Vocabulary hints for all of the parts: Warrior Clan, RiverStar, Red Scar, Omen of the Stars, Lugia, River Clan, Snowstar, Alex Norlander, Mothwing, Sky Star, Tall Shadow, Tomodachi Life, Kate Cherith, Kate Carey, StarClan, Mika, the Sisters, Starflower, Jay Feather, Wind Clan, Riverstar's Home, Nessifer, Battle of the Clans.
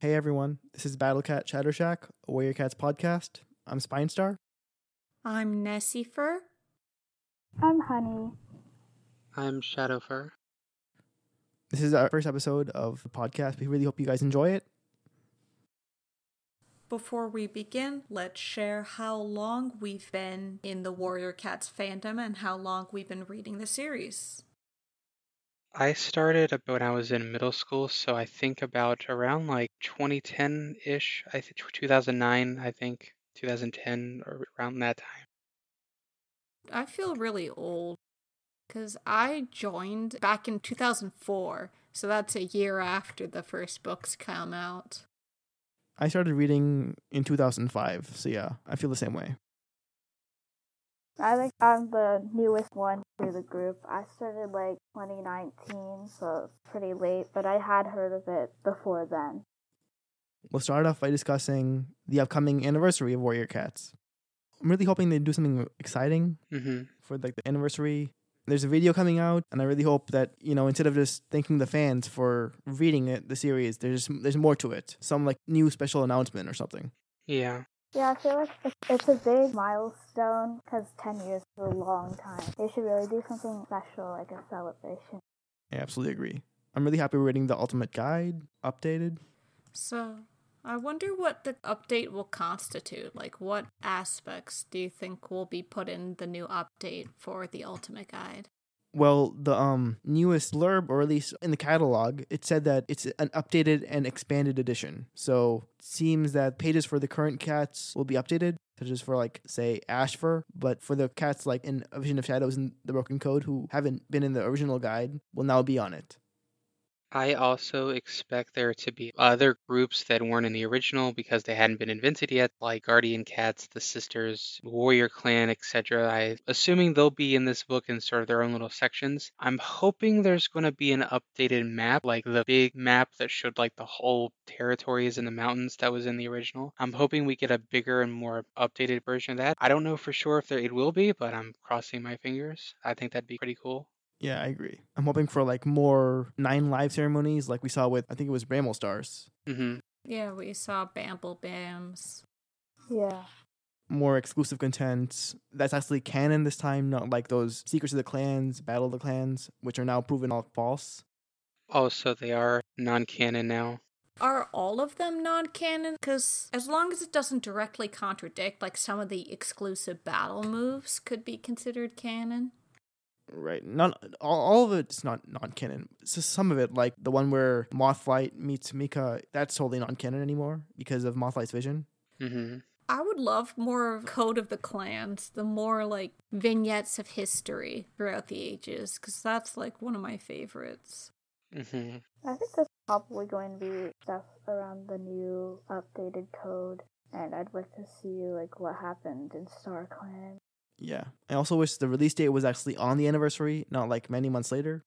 Hey everyone, this is Battlecat Shattershack, a Warrior Cats podcast. I'm Spinestar. I'm Nessifer. I'm Honey. I'm Shadowfur. This is our first episode of the podcast. We really hope you guys enjoy it. Before we begin, let's share how long we've been in the Warrior Cats fandom and how long we've been reading the series. I started when I was in middle school, so I think about around 2010-ish, 2009, 2010, or around that time. I feel really old, because I joined back in 2004, so that's a year after the first books come out. I started reading in 2005, so yeah, I feel the same way. I think I'm the newest one to the group. I started 2019, so it's pretty late, but I had heard of it before then. We'll start off by discussing the upcoming anniversary of Warrior Cats. I'm really hoping they do something exciting for the anniversary. There's a video coming out, and I really hope that, instead of just thanking the fans for reading the series, there's more to it. Some new special announcement or something. Yeah. Yeah, I feel like it's a big milestone because 10 years is a long time. They should really do something special, like a celebration. I absolutely agree. I'm really happy we're getting the Ultimate Guide updated. So, I wonder what the update will constitute. What aspects do you think will be put in the new update for the Ultimate Guide? Well, the newest blurb, or at least in the catalog, it said that it's an updated and expanded edition. So it seems that pages for the current cats will be updated, such as for, say, Ashfur. But for the cats in A Vision of Shadows and The Broken Code, who haven't been in the original guide, will now be on it. I also expect there to be other groups that weren't in the original because they hadn't been invented yet, like Guardian Cats, the Sisters, Warrior Clan, etc. I'm assuming they'll be in this book in sort of their own little sections. I'm hoping there's going to be an updated map, like the big map that showed the whole territories and the mountains that was in the original. I'm hoping we get a bigger and more updated version of that. I don't know for sure if it will be, but I'm crossing my fingers. I think that'd be pretty cool. Yeah, I agree. I'm hoping for more 9 live ceremonies like we saw with, I think it was Bramble Stars. Yeah, we saw Bamble Bams. Yeah. More exclusive content that's actually canon this time, not like those Secrets of the Clans, Battle of the Clans, which are now proven all false. Oh, so they are non-canon now. Are all of them non-canon? Because as long as it doesn't directly contradict, some of the exclusive battle moves could be considered canon. Right. Not all of it's not non-canon. So some of it, like the one where Mothlight meets Mika, that's totally non-canon anymore because of Mothlight's vision. I would love more of Code of the Clans, the more vignettes of history throughout the ages, because that's one of my favorites. I think there's probably going to be stuff around the new updated code, and I'd like to see what happened in StarClan. Yeah. I also wish the release date was actually on the anniversary, not many months later.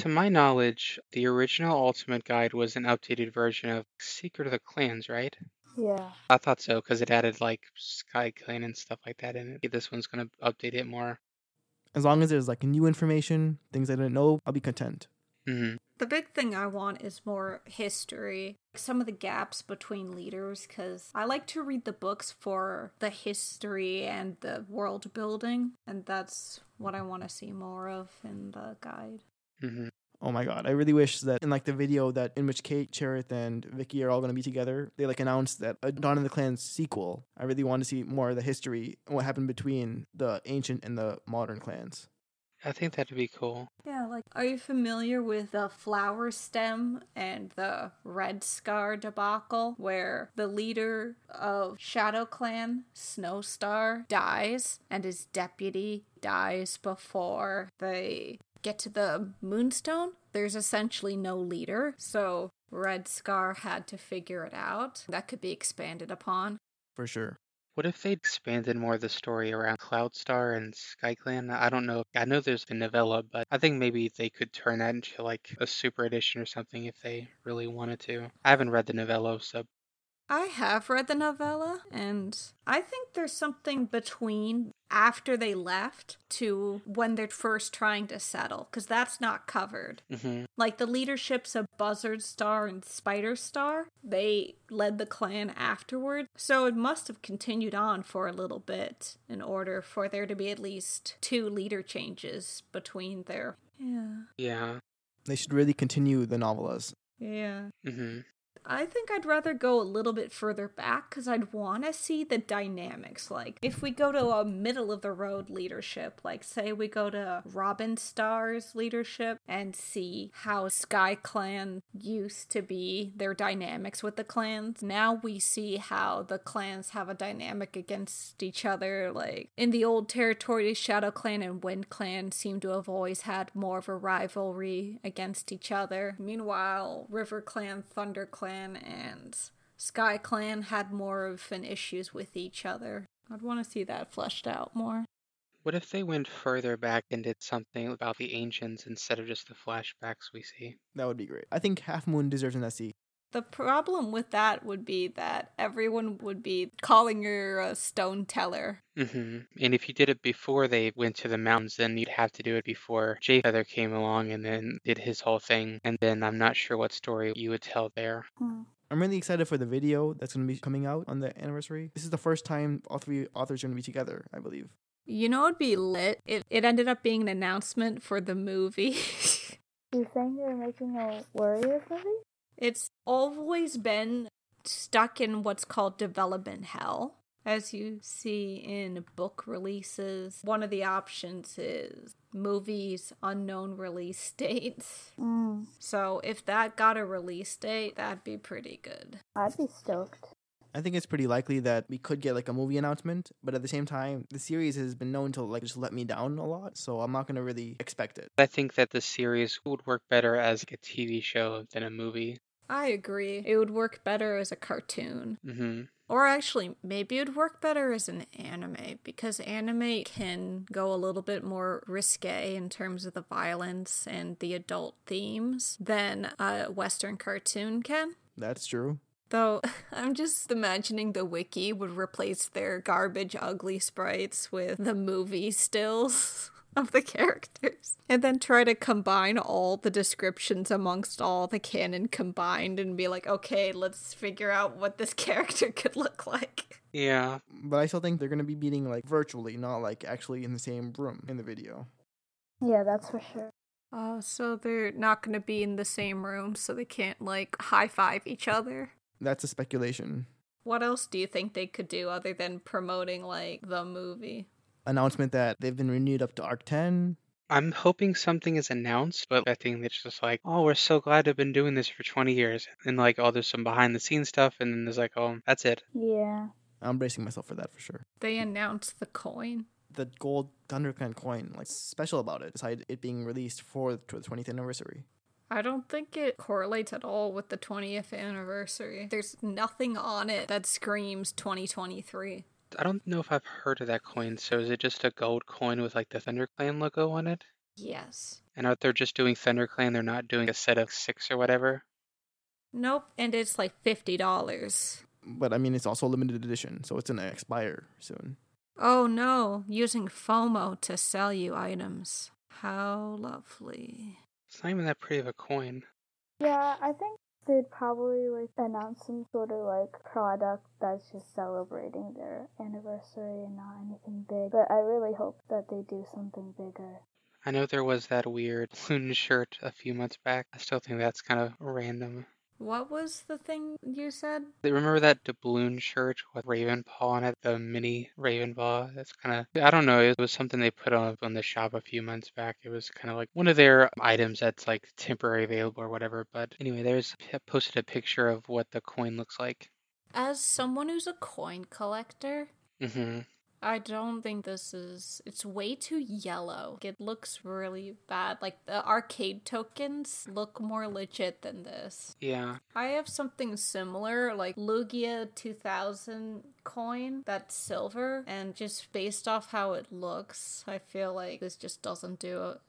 To my knowledge, the original Ultimate Guide was an updated version of Secret of the Clans, right? Yeah. I thought so, because it added SkyClan and stuff like that in it. This one's going to update it more. As long as there's new information, things I didn't know, I'll be content. The big thing I want is more history, some of the gaps between leaders, because I like to read the books for the history and the world building, and that's what I want to see more of in the guide. Oh my god, I really wish that in the video that in which Kate, Cherith, and Vicky are all going to be together, they announced that a Dawn of the Clans sequel. I really want to see more of the history and what happened between the ancient and the modern clans. I think that'd be cool. Yeah, are you familiar with the flower stem and the Red Scar debacle where the leader of Shadow Clan, Snowstar, dies and his deputy dies before they get to the Moonstone? There's essentially no leader, so Red Scar had to figure it out. That could be expanded upon. For sure. What if they expanded more of the story around Cloudstar and SkyClan? I don't know. I know there's a novella, but I think maybe they could turn that into a super edition or something if they really wanted to. I haven't read the novella, so... I have read the novella, and I think there's something between after they left to when they're first trying to settle, because that's not covered. Mm-hmm. Like, the leaderships of Buzzard Star and Spider Star, they led the clan afterward, so it must have continued on for a little bit in order for there to be at least 2 leader changes between their... Yeah. They should really continue the novellas. Yeah. Mm-hmm. I think I'd rather go a little bit further back because I'd want to see the dynamics. Like, if we go to a middle-of-the-road leadership, like, say we go to Robin Star's leadership and see how SkyClan used to be, their dynamics with the clans. Now we see how the clans have a dynamic against each other. Like, in the old territories, Shadow Clan and Wind Clan seem to have always had more of a rivalry against each other. Meanwhile, River Clan, Thunder Clan, and Sky Clan had more of an issues with each other. I'd want to see that fleshed out more. What if they went further back and did something about the ancients instead of just the flashbacks we see? That would be great. I think Half Moon deserves an SE. The problem with that would be that everyone would be calling her a stone teller. Mm-hmm. And if you did it before they went to the mountains, then you'd have to do it before Jay Feather came along and then did his whole thing. And then I'm not sure what story you would tell there. I'm really excited for the video that's going to be coming out on the anniversary. This is the first time all 3 authors are going to be together, I believe. You know, it'd be lit. It ended up being an announcement for the movie. You're saying they're making a Warrior movie? It's always been stuck in what's called development hell. As you see in book releases, one of the options is movies, unknown release dates. So if that got a release date, that'd be pretty good. I'd be stoked. I think it's pretty likely that we could get, like, a movie announcement, but at the same time, the series has been known to, like, just let me down a lot, so I'm not going to really expect it. I think that the series would work better as, like, a TV show than a movie. I agree. It would work better as a cartoon. Mm-hmm. Or actually, maybe it would work better as an anime, because anime can go a little bit more risque in terms of the violence and the adult themes than a Western cartoon can. That's true. Though, I'm just imagining the wiki would replace their garbage ugly sprites with the movie stills of the characters. And then try to combine all the descriptions amongst all the canon combined and be like, okay, let's figure out what this character could look like. Yeah. But I still think they're going to be meeting, like, virtually, not, like, actually in the same room in the video. Yeah, that's for sure. Oh, so they're not going to be in the same room, so they can't, like, high-five each other? That's a speculation. What else do you think they could do other than promoting, like, the movie? Announcement that they've been renewed up to Arc 10. I'm hoping something is announced, but I think it's just like, oh, we're so glad to have been doing this for 20 years. And, like, oh, there's some behind-the-scenes stuff, and then there's like, oh, that's it. Yeah. I'm bracing myself for that for sure. They announced the coin. The gold ThunderClan coin, like, special about it, besides it being released for the 20th anniversary. I don't think it correlates at all with the 20th anniversary. There's nothing on it that screams 2023. I don't know if I've heard of that coin, so is it just a gold coin with, like, the ThunderClan logo on it? Yes. And are they just doing ThunderClan, they're not doing a set of 6 or whatever? Nope, and it's like $50. But, I mean, it's also a limited edition, so it's going to expire soon. Oh no, using FOMO to sell you items. How lovely. It's not even that pretty of a coin. Yeah, I think they'd probably, like, announce some sort of, like, product that's just celebrating their anniversary and not anything big. But I really hope that they do something bigger. I know there was that weird balloon shirt a few months back. I still think that's kind of random. What was the thing you said? Remember that doubloon shirt with Ravenpaw on it? The mini Ravenpaw? That's kind of... I don't know. It was something they put on the shop a few months back. It was kind of like one of their items that's, like, temporary available or whatever. But anyway, there's posted a picture of what the coin looks like. As someone who's a coin collector... Mm-hmm. I don't think this is... It's way too yellow. It looks really bad. Like, the arcade tokens look more legit than this. Yeah. I have something similar, like Lugia 2000 coin that's silver, and just based off how it looks, I feel like this just doesn't do it.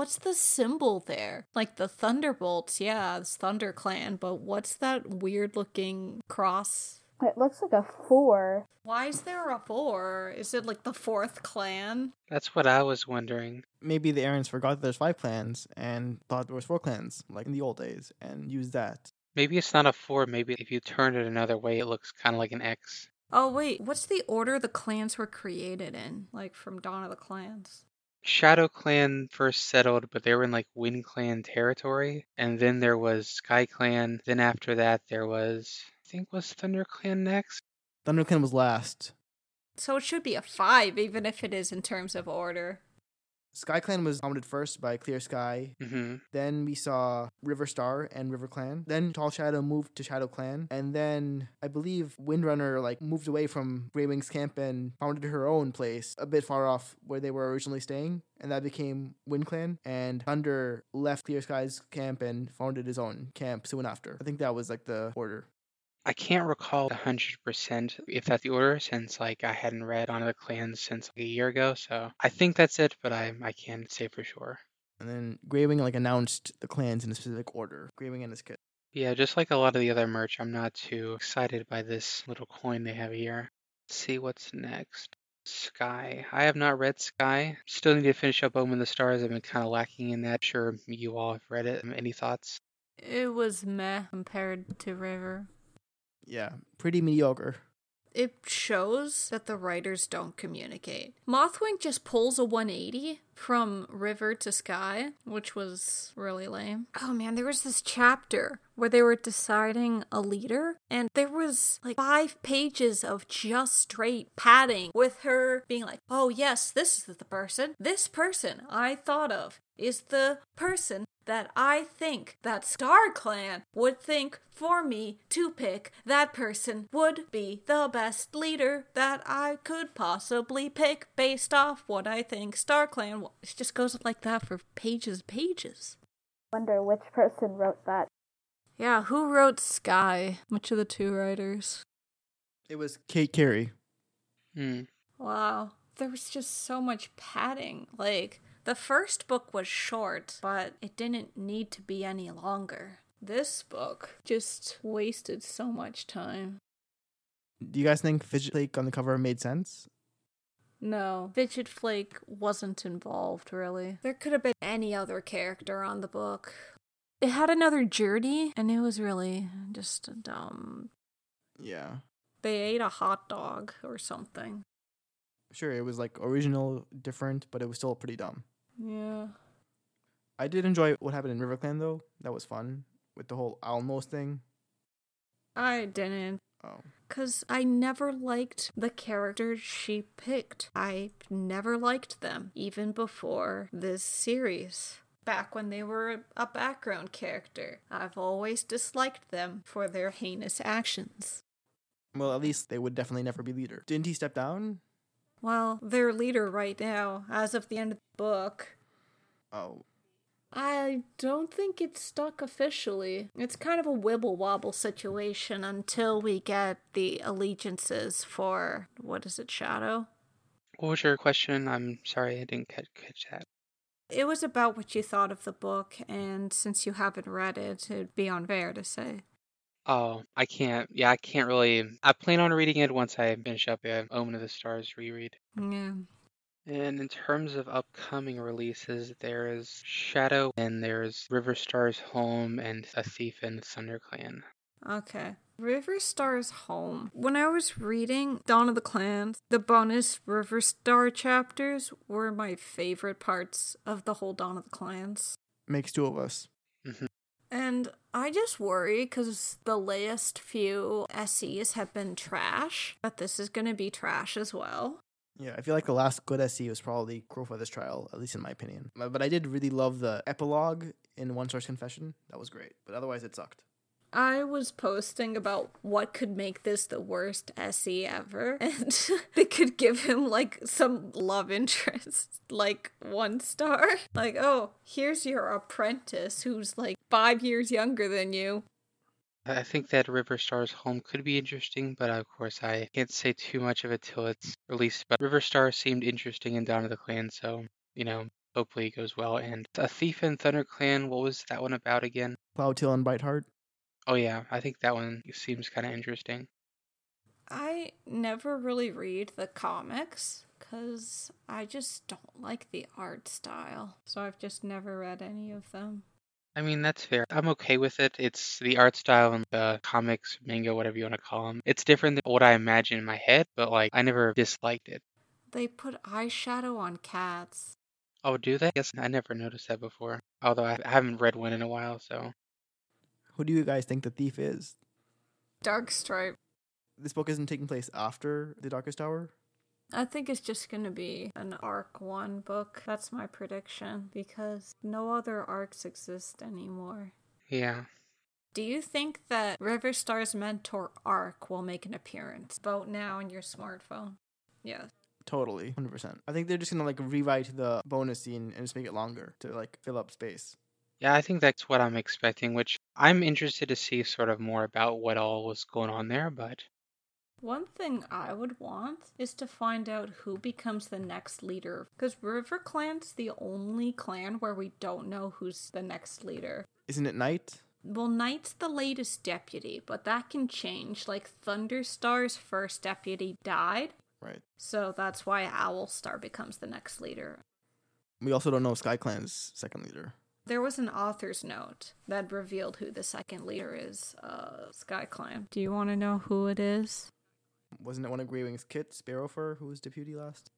what's the symbol there? Like the Thunderbolts, yeah, it's ThunderClan, but what's that weird looking cross? It looks like a 4. Why is there a 4? Is it like the 4th clan? That's what I was wondering. Maybe the Aryans forgot that there's 5 clans and thought there was 4 clans, like in the old days, and used that. Maybe it's not a 4, maybe if you turn it another way, it looks kind of like an X. Oh, wait, what's the order the clans were created in, like from Dawn of the Clans? Shadow Clan first settled, but they were in like Wind Clan territory, and then there was Sky Clan, then after that there was, I think was Thunder Clan next? Thunder Clan was last. So it should be a 5, even if it is in terms of order. SkyClan was nominated first by Clear Sky. Mm-hmm. Then we saw RiverStar and River Clan. Then Tall Shadow moved to Shadow Clan. And then I believe Windrunner moved away from Grey Wing's camp and founded her own place a bit far off where they were originally staying. And that became Wind Clan. And Thunder left Clear Sky's camp and founded his own camp soon after. I think that was the order. I can't recall 100% if that's the order, since I hadn't read Dawn of the Clans since a year ago, so I think that's it, but I can't say for sure. And then Grey Wing announced the clans in a specific order, Grey Wing and his kid. Yeah, just like a lot of the other merch, I'm not too excited by this little coin they have here. Let's see what's next. Sky. I have not read Sky. Still need to finish up Omen of the Stars. I've been kind of lacking in that. Sure, you all have read it. Any thoughts? It was meh compared to River. Yeah, pretty mediocre. It shows that the writers don't communicate. Mothwing just pulls a 180 from River to Sky, which was really lame. Oh man, there was this chapter where they were deciding a leader, and there was 5 pages of just straight padding with her being like, oh yes, this is the person. This person I thought of is the person that I think that StarClan would think for me to pick. That person would be the best leader that I could possibly pick based off what I think StarClan was. It just goes like that for pages and pages. Wonder which person wrote that. Yeah, who wrote Sky? Which of the two writers? It was Kate Carey. Wow. There was just so much padding. The first book was short, but it didn't need to be any longer. This book just wasted so much time. Do you guys think Fidget Flake on the cover made sense? No, Fidget Flake wasn't involved, really. There could have been any other character on the book. It had another journey, and it was really just dumb. Yeah. They ate a hot dog or something. Sure, it was original, different, but it was still pretty dumb. Yeah. I did enjoy what happened in River Clan, though. That was fun, with the whole Almos thing. I didn't. Oh. Because I never liked the characters she picked. I never liked them, even before this series. Back when they were a background character, I've always disliked them for their heinous actions. Well, at least they would definitely never be leader. Didn't he step down? Well, their leader right now, as of the end of the book. Oh. I don't think it's stuck officially. It's kind of a wibble-wobble situation until we get the allegiances for, what is it, Shadow? What was your question? I'm sorry, I didn't catch that. It was about what you thought of the book, and since you haven't read it, it'd be unfair to say. Oh, I can't. Yeah, I can't really. I plan on reading it once I finish up the Omen of the Stars reread. Yeah. And in terms of upcoming releases, there is Shadow, and there's Riverstar's Home, and A Thief in ThunderClan. Okay. Riverstar's Home. When I was reading Dawn of the Clans, the bonus Riverstar chapters were my favorite parts of the whole Dawn of the Clans. Makes two of us. Mm-hmm. And I just worry, because the latest few SEs have been trash, that this is going to be trash as well. Yeah, I feel like the last good SE was probably Crowfeather's Trial, at least in my opinion. But I did really love the epilogue in One Star's Confession. That was great, but otherwise it sucked. I was posting about what could make this the worst SE ever, and they could give him, some love interest, 1 star. Oh, here's your apprentice who's, 5 years younger than you. I think that Riverstar's Home could be interesting, but of course I can't say too much of it till it's released. But Riverstar seemed interesting in Dawn of the Clans, so, hopefully it goes well. And a thief in Thunder Clan, what was that one about again? Cloudtail and Bitheart. Oh yeah, I think that one seems kind of interesting. I never really read the comics because I just don't like the art style. So I've just never read any of them. I mean, that's fair. I'm okay with it. It's the art style and the comics, manga, whatever you want to call them. It's different than what I imagine in my head, but like, I never disliked it. They put eyeshadow on cats. Oh, do they? I guess I never noticed that before. Although I haven't read one in a while, so. Who do you guys think the thief is? Darkstripe. This book isn't taking place after The Darkest Hour? I think it's just going to be an Arc 1 book. That's my prediction, because no other arcs exist anymore. Yeah. Do you think that Riverstar's mentor arc will make an appearance? Vote now on your smartphone. Yeah. Totally. 100%. I think they're just going to like rewrite the bonus scene and just make it longer to like fill up space. Yeah, I think that's what I'm expecting, which I'm interested to see sort of more about what all was going on there, but... One thing I would want is to find out who becomes the next leader, because River Clan's the only clan where we don't know who's the next leader. Isn't it Knight? Well, Knight's the latest deputy, but that can change. Like, Thunderstar's first deputy died. Right. So that's why Owlstar becomes the next leader. We also don't know SkyClan's second leader. There was an author's note that revealed who the second leader is, SkyClan. Do you want to know who it is? Wasn't it one of Grey Wing's kits, Sparrowfur, who was deputy last?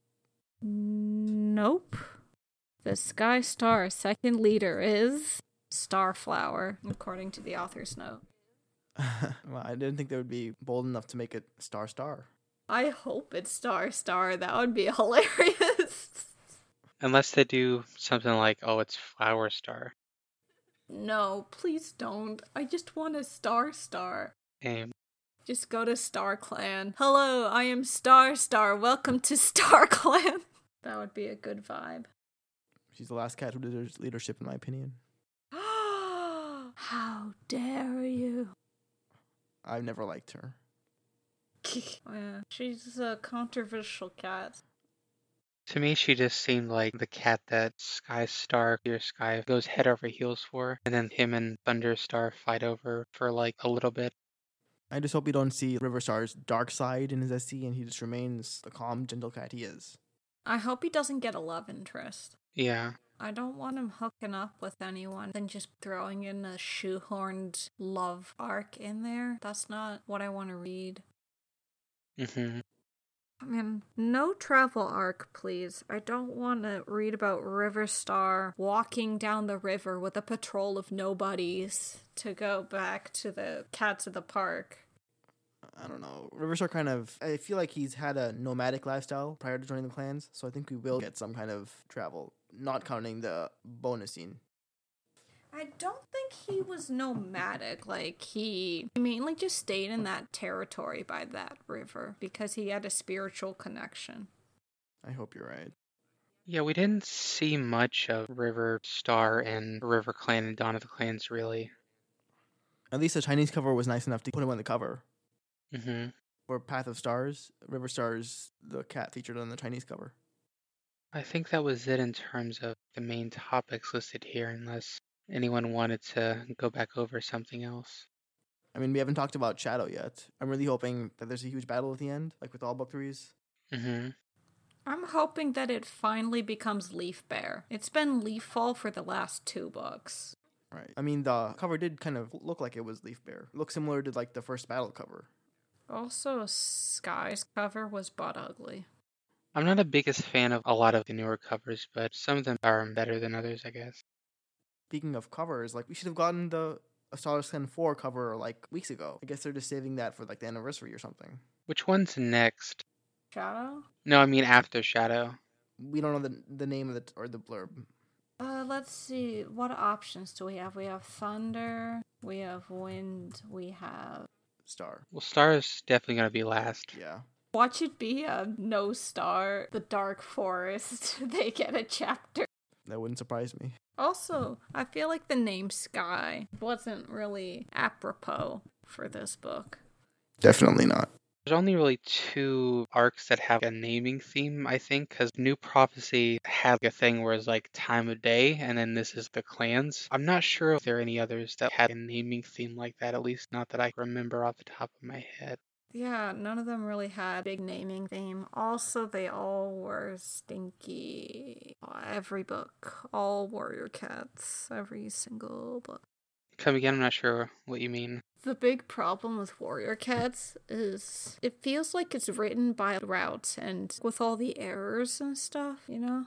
Nope. The Sky Star second leader is Starflower, according to the author's note. Well, I didn't think they would be bold enough to make it Star Star. I hope it's Star Star. That would be hilarious. Unless they do something like, oh, it's Flower Star. No, please don't. I just want a Star Star. Damn. Just go to StarClan. Hello, I am Star Star. Welcome to StarClan. That would be a good vibe. She's the last cat who deserves leadership, in my opinion. How dare you? I've never liked her. Yeah, she's a controversial cat. To me, she just seemed like the cat that Sky Star, your Sky, goes head over heels for. And then him and Thunder Star fight over for like a little bit. I just hope we don't see Riverstar's dark side in his SC and he just remains the calm, gentle cat he is. I hope he doesn't get a love interest. Yeah. I don't want him hooking up with anyone and just throwing in a shoehorned love arc in there. That's not what I want to read. Mm-hmm. I mean, no travel arc, please. I don't want to read about Riverstar walking down the river with a patrol of nobodies to go back to the cats of the park. I don't know. Riverstar kind of... I feel like he's had a nomadic lifestyle prior to joining the clans, so I think we will get some kind of travel, not counting the bonus scene. I don't think he was nomadic, like he mainly just stayed in that territory by that river because he had a spiritual connection. I hope you're right. Yeah, we didn't see much of Riverstar and River Clan and Dawn of the Clans, really. At least the Chinese cover was nice enough to put him on the cover. Mm-hmm. For Path of Stars, Riverstar's the cat featured on the Chinese cover. I think that was it in terms of the main topics listed here, unless... anyone wanted to go back over something else? I mean, we haven't talked about Shadow yet. I'm really hoping that there's a huge battle at the end, like with all book threes. Mm-hmm. I'm hoping that it finally becomes Leaf Bear. It's been Leaf Fall for the last two books. Right. I mean, the cover did kind of look like it was Leaf Bear. It looked similar to, like, the first battle cover. Also, Sky's cover was butt ugly. I'm not the biggest fan of a lot of the newer covers, but some of them are better than others, I guess. Speaking of covers, like, we should have gotten the StarClan 4 cover, like, weeks ago. I guess they're just saving that for, like, the anniversary or something. Which one's next? Shadow? No, I mean after Shadow. We don't know the name of it or the blurb. Let's see. What options do we have? We have Thunder, we have Wind, we have... Star. Well, Star is definitely going to be last. Yeah. Watch it be a no Star, the Dark Forest. They get a chapter. That wouldn't surprise me. Also, I feel like the name Sky wasn't really apropos for this book. Definitely not. There's only really two arcs that have a naming theme, I think, because New Prophecy had a thing where it's like time of day, and then this is the clans. I'm not sure if there are any others that had a naming theme like that, at least not that I remember off the top of my head. Yeah, none of them really had a big naming theme. Also, they all were stinky. Every book, all Warrior Cats, every single book. Come again, I'm not sure what you mean. The big problem with Warrior Cats is it feels like it's written by route and with all the errors and stuff, you know?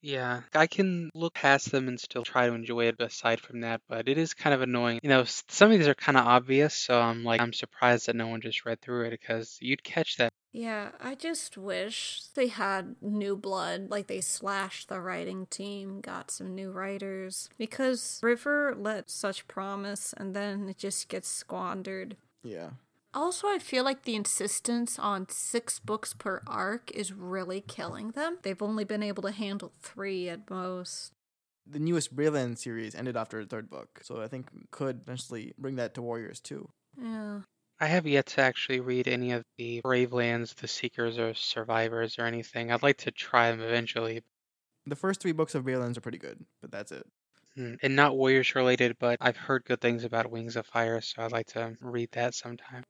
Yeah, I can look past them and still try to enjoy it aside from that, but it is kind of annoying. You know, some of these are kind of obvious, so I'm surprised that no one just read through it because you'd catch that. Yeah, I just wish they had new blood, like they slashed the writing team, got some new writers, because River let such promise and then it just gets squandered. Yeah. Also, I feel like the insistence on 6 books per arc is really killing them. They've only been able to handle 3 at most. The newest Rayland series ended after the 3rd book, so I think could eventually bring that to Warriors too. Yeah. I have yet to actually read any of the Bravelands, the Seekers, or Survivors, or anything. I'd like to try them eventually. The first 3 books of Raylands are pretty good, but that's it. And not Warriors related, but I've heard good things about Wings of Fire, so I'd like to read that sometime.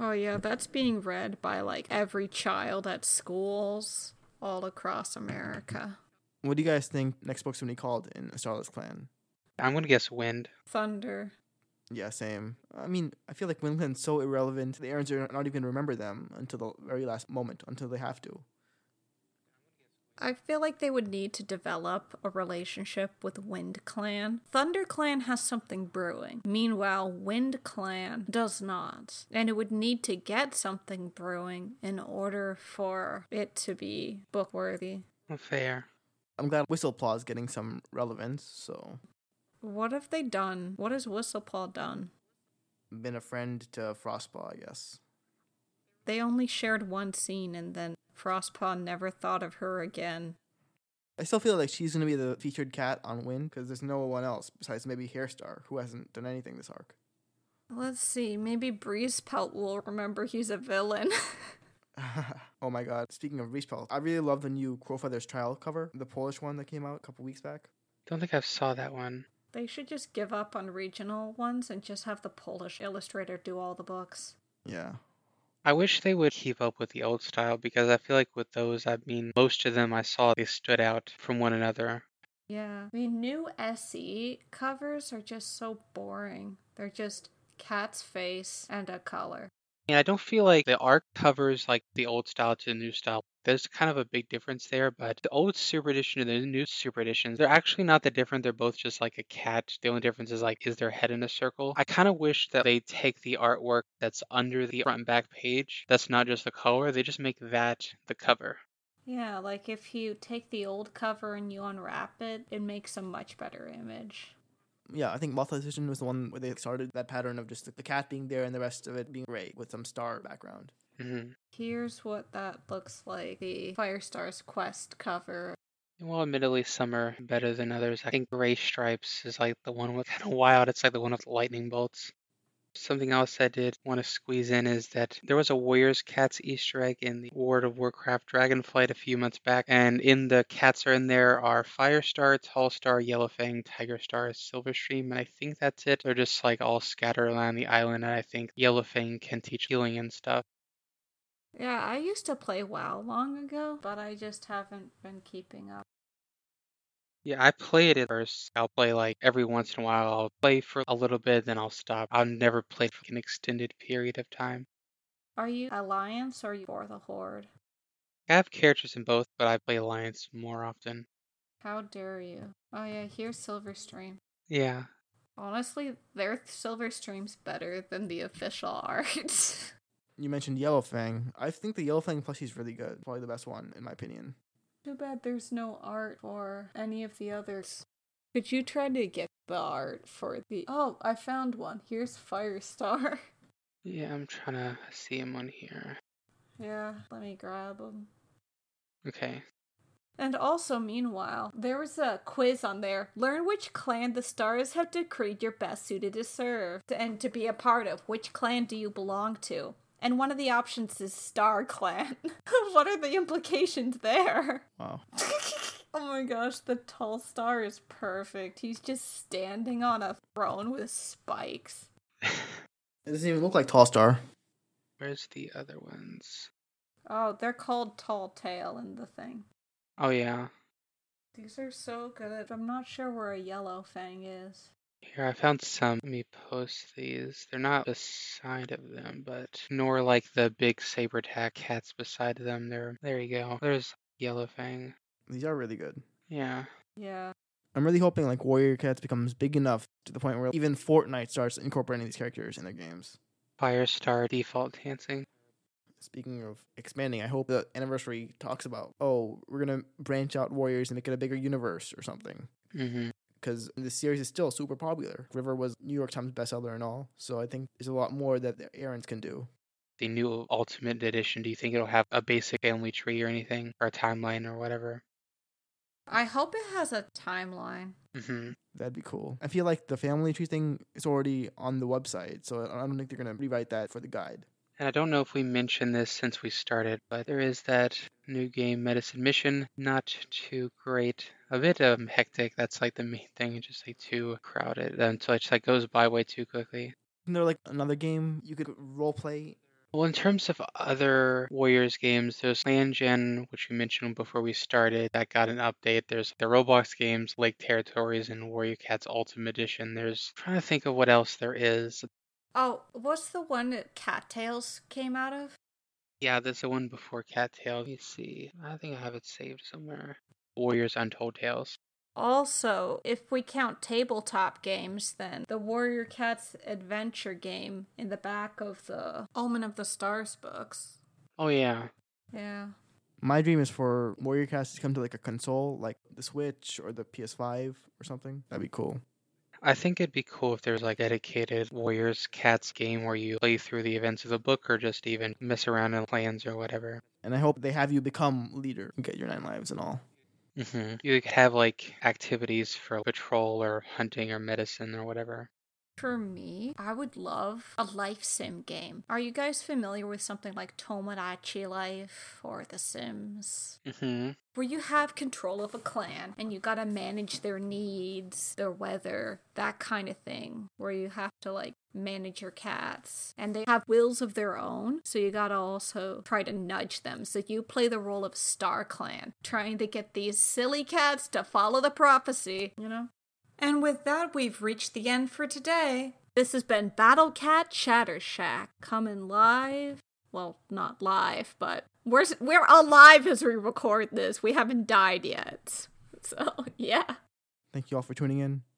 Oh yeah, that's being read by like every child at schools all across America. What do you guys think next book's going to be called in Starless Clan? I'm going to guess Wind. Thunder. Yeah, same. I mean, I feel like Wind Clan's so irrelevant, the Aarons are not even going to remember them until the very last moment, until they have to. I feel like they would need to develop a relationship with Wind Clan. Thunder Clan has something brewing. Meanwhile, Wind Clan does not. And it would need to get something brewing in order for it to be book-worthy. Fair. I'm glad Whistleplaw's getting some relevance, so... What have they done? What has Whistlepaw done? Been a friend to Frostpaw, I guess. They only shared one scene and then Frostpaw never thought of her again. I still feel like she's going to be the featured cat on Wind because there's no one else besides maybe Hairstar, who hasn't done anything this arc. Let's see, maybe Breezepelt will remember he's a villain. Oh my god, speaking of Breezepelt, I really love the new Crowfeather's Trial cover, the Polish one that came out a couple weeks back. Don't think I saw that one. They should just give up on regional ones and just have the Polish illustrator do all the books. Yeah. I wish they would keep up with the old style because I feel like with those, I mean, most of them I saw, they stood out from one another. Yeah. I mean, new SE covers are just so boring. They're just cat's face and a color. Yeah, I don't feel like the arc covers like the old style to the new style. There's kind of a big difference there, but the old super edition and the new super editions, they're actually not that different. They're both just like a cat. The only difference is like, is their head in a circle? I kind of wish that they take the artwork that's under the front and back page. That's not just the color. They just make that the cover. Yeah, like if you take the old cover and you unwrap it, it makes a much better image. Yeah, I think Mothlight's Vision was the one where they started that pattern of just the cat being there and the rest of it being gray with some star background. Mm-hmm. Here's what that looks like, the Firestar's Quest cover. Well, admittedly, some are better than others. I think Gray Stripes is like the one with kind of wild. It's like the one with lightning bolts. Something else I did want to squeeze in is that there was a Warriors Cats Easter egg in the World of Warcraft Dragonflight a few months back, and in the cats are in there are Firestar, Tallstar, Yellowfang, Tigerstar, Silverstream, and I think that's it. They're just like all scattered around the island, and I think Yellowfang can teach healing and stuff. Yeah, I used to play WoW long ago, but I just haven't been keeping up. Yeah, I played it first. I'll play like every once in a while. I'll play for a little bit, then I'll stop. I've never played for an extended period of time. Are you Alliance or are you for the Horde? I have characters in both, but I play Alliance more often. How dare you? Oh yeah, here's Silverstream. Yeah. Honestly, their Silverstream's better than the official art. You mentioned Yellowfang. I think the Yellowfang plushie's really good. Probably the best one, in my opinion. Too bad there's no art for any of the others. Could you try to get the art for the... Oh, I found one. Here's Firestar. Yeah, I'm trying to see him on here. Yeah, let me grab him. Okay. And also, meanwhile, there was a quiz on there. Learn which clan the stars have decreed you're best suited to serve and to be a part of. Which clan do you belong to? And one of the options is StarClan. What are the implications there? Wow. Oh my gosh, the tall star is perfect. He's just standing on a throne with spikes. It doesn't even look like tall star. Where's the other ones? Oh, they're called Tall Tale in the thing. Oh, yeah. These are so good. I'm not sure where a yellow fang is. Here, I found some. Let me post these. They're not beside of them, but nor like the big saber-tack cats beside them. There you go. There's yellow fang. These are really good. Yeah. Yeah. I'm really hoping like Warrior Cats becomes big enough to the point where even Fortnite starts incorporating these characters in their games. Firestar default dancing. Speaking of expanding, I hope the anniversary talks about, oh, we're going to branch out Warriors and make it a bigger universe or something. Mm-hmm. Because this series is still super popular. River was New York Times bestseller and all, so I think there's a lot more that the errands can do. The new Ultimate Edition, do you think it'll have a basic family tree or anything? Or a timeline or whatever? I hope it has a timeline. Mm-hmm. That'd be cool. I feel like the family tree thing is already on the website, so I don't think they're going to rewrite that for the guide. And I don't know if we mentioned this since we started, but there is that new game medicine mission. Not too great. A bit hectic. That's like the main thing. Just like too crowded. So it just like goes by way too quickly. Isn't there like another game you could roleplay? Well, in terms of other Warriors games, there's Clan Gen, which we mentioned before we started, that got an update. There's the Roblox games, Lake Territories, and Warrior Cats Ultimate Edition. I'm trying to think of what else there is. Oh, what's the one that Cattails came out of? Yeah, that's the one before Cattails. Let me see. I think I have it saved somewhere. Warriors Untold Tales. Also, if we count tabletop games, then the Warrior Cats adventure game in the back of the Omen of the Stars books. Oh, yeah. Yeah. My dream is for Warrior Cats to come to like a console, like the Switch or the PS5 or something. That'd be cool. I think it'd be cool if there's like a dedicated Warriors Cats game where you play through the events of the book or just even mess around in plans or whatever. And I hope they have you become leader and get your 9 lives and all. Mm-hmm. You could have, like, activities for patrol or hunting or medicine or whatever. For me, I would love a life sim game. Are you guys familiar with something like Tomodachi Life or The Sims? Mm-hmm. Where you have control of a clan and you gotta manage their needs, their weather, that kind of thing. Where you have to, like, manage your cats. And they have wills of their own, so you gotta also try to nudge them. So you play the role of StarClan, trying to get these silly cats to follow the prophecy, you know? And with that, we've reached the end for today. This has been Battlecat Shattershack, coming live. Well, not live, but we're alive as we record this. We haven't died yet. So, yeah. Thank you all for tuning in.